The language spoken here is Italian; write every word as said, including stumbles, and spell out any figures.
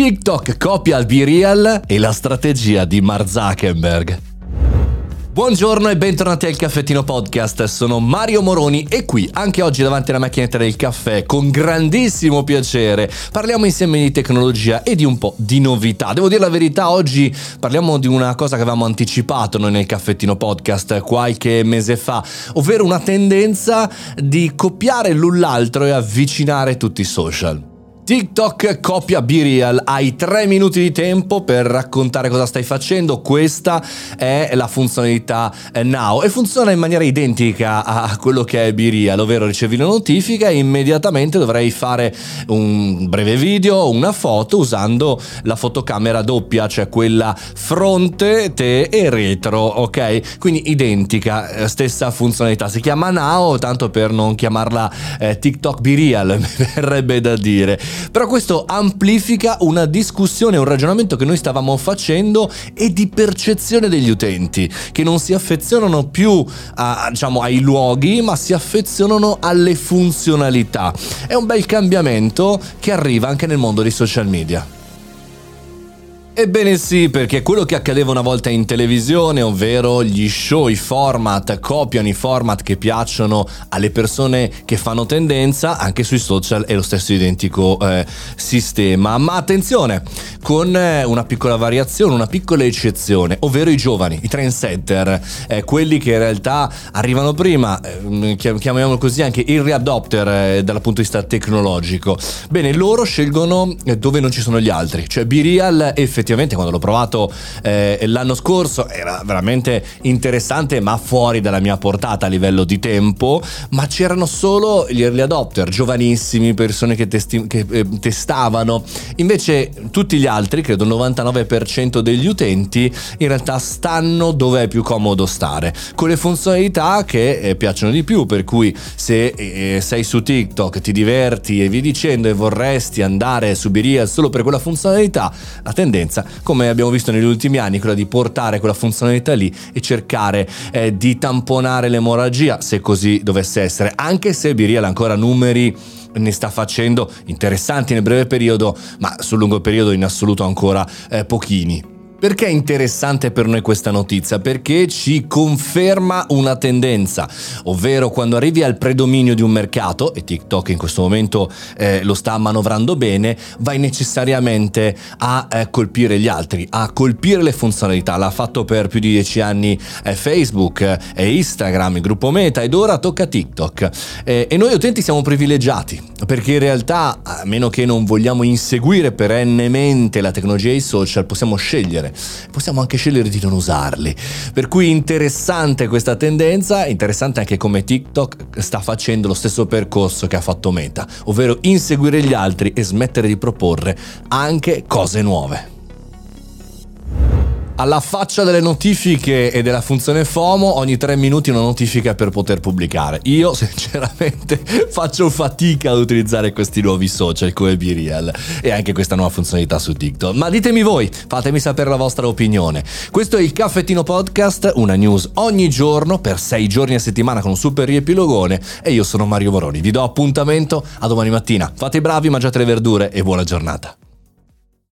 TikTok copia il BeReal e la strategia di Mark Zuckerberg. Buongiorno e bentornati al Caffettino Podcast, sono Mario Moroni e qui, anche oggi davanti alla macchinetta del caffè, con grandissimo piacere, parliamo insieme di tecnologia e di un po' di novità. Devo dire la verità, oggi parliamo di una cosa che avevamo anticipato noi nel Caffettino Podcast qualche mese fa, ovvero una tendenza di copiare l'un l'altro e avvicinare tutti i social. TikTok copia BeReal, hai tre minuti di tempo per raccontare cosa stai facendo, questa è la funzionalità Now e funziona in maniera identica a quello che è BeReal, ovvero ricevi una notifica e immediatamente dovrai fare un breve video, una foto usando la fotocamera doppia, cioè quella fronte, te e retro, ok? Quindi identica, stessa funzionalità, si chiama Now, tanto per non chiamarla eh, TikTok BeReal, mi verrebbe da dire. Però questo amplifica una discussione, un ragionamento che noi stavamo facendo e di percezione degli utenti, che non si affezionano più a, diciamo, ai luoghi, ma si affezionano alle funzionalità. È un bel cambiamento che arriva anche nel mondo dei social media. Ebbene sì, perché quello che accadeva una volta in televisione, ovvero gli show, i format, copiano i format che piacciono alle persone che fanno tendenza, anche sui social è lo stesso identico eh, sistema. Ma attenzione, con una piccola variazione, una piccola eccezione, ovvero i giovani, i trendsetter, eh, quelli che in realtà arrivano prima, eh, chiamiamolo così anche il readopter eh, dal punto di vista tecnologico. Bene, loro scelgono dove non ci sono gli altri, cioè BeReal effettivamente. Effettivamente quando l'ho provato eh, l'anno scorso era veramente interessante, ma fuori dalla mia portata a livello di tempo, ma c'erano solo gli early adopter, giovanissimi, persone che, testi- che eh, testavano. Invece tutti gli altri, credo il novantanove per cento degli utenti, in realtà stanno dove è più comodo stare, con le funzionalità che eh, piacciono di più, per cui se eh, sei su TikTok, ti diverti e vi dicendo e vorresti andare su BeReal solo per quella funzionalità, la tendenza, come abbiamo visto negli ultimi anni, quella di portare quella funzionalità lì e cercare eh, di tamponare l'emorragia, se così dovesse essere, anche se BeReal ancora numeri ne sta facendo interessanti nel breve periodo, ma sul lungo periodo in assoluto ancora eh, pochini. Perché è interessante per noi questa notizia? Perché ci conferma una tendenza, ovvero quando arrivi al predominio di un mercato, e TikTok in questo momento eh, lo sta manovrando bene, vai necessariamente a eh, colpire gli altri, a colpire le funzionalità. L'ha fatto per più di dieci anni eh, Facebook e eh, Instagram, il gruppo Meta, ed ora tocca TikTok. Eh, e noi utenti siamo privilegiati, perché in realtà, a meno che non vogliamo inseguire perennemente la tecnologia e i social, possiamo scegliere. Possiamo anche scegliere di non usarli, per cui interessante questa tendenza, interessante anche come TikTok sta facendo lo stesso percorso che ha fatto Meta, ovvero inseguire gli altri e smettere di proporre anche cose nuove. Alla faccia delle notifiche e della funzione FOMO, ogni tre minuti una notifica per poter pubblicare. Io sinceramente faccio fatica ad utilizzare questi nuovi social come BeReal e anche questa nuova funzionalità su TikTok. Ma ditemi voi, fatemi sapere la vostra opinione. Questo è il Caffettino Podcast, una news ogni giorno per sei giorni a settimana con un super riepilogone, e io sono Mario Moroni. Vi do appuntamento a domani mattina. Fate i bravi, mangiate le verdure e buona giornata.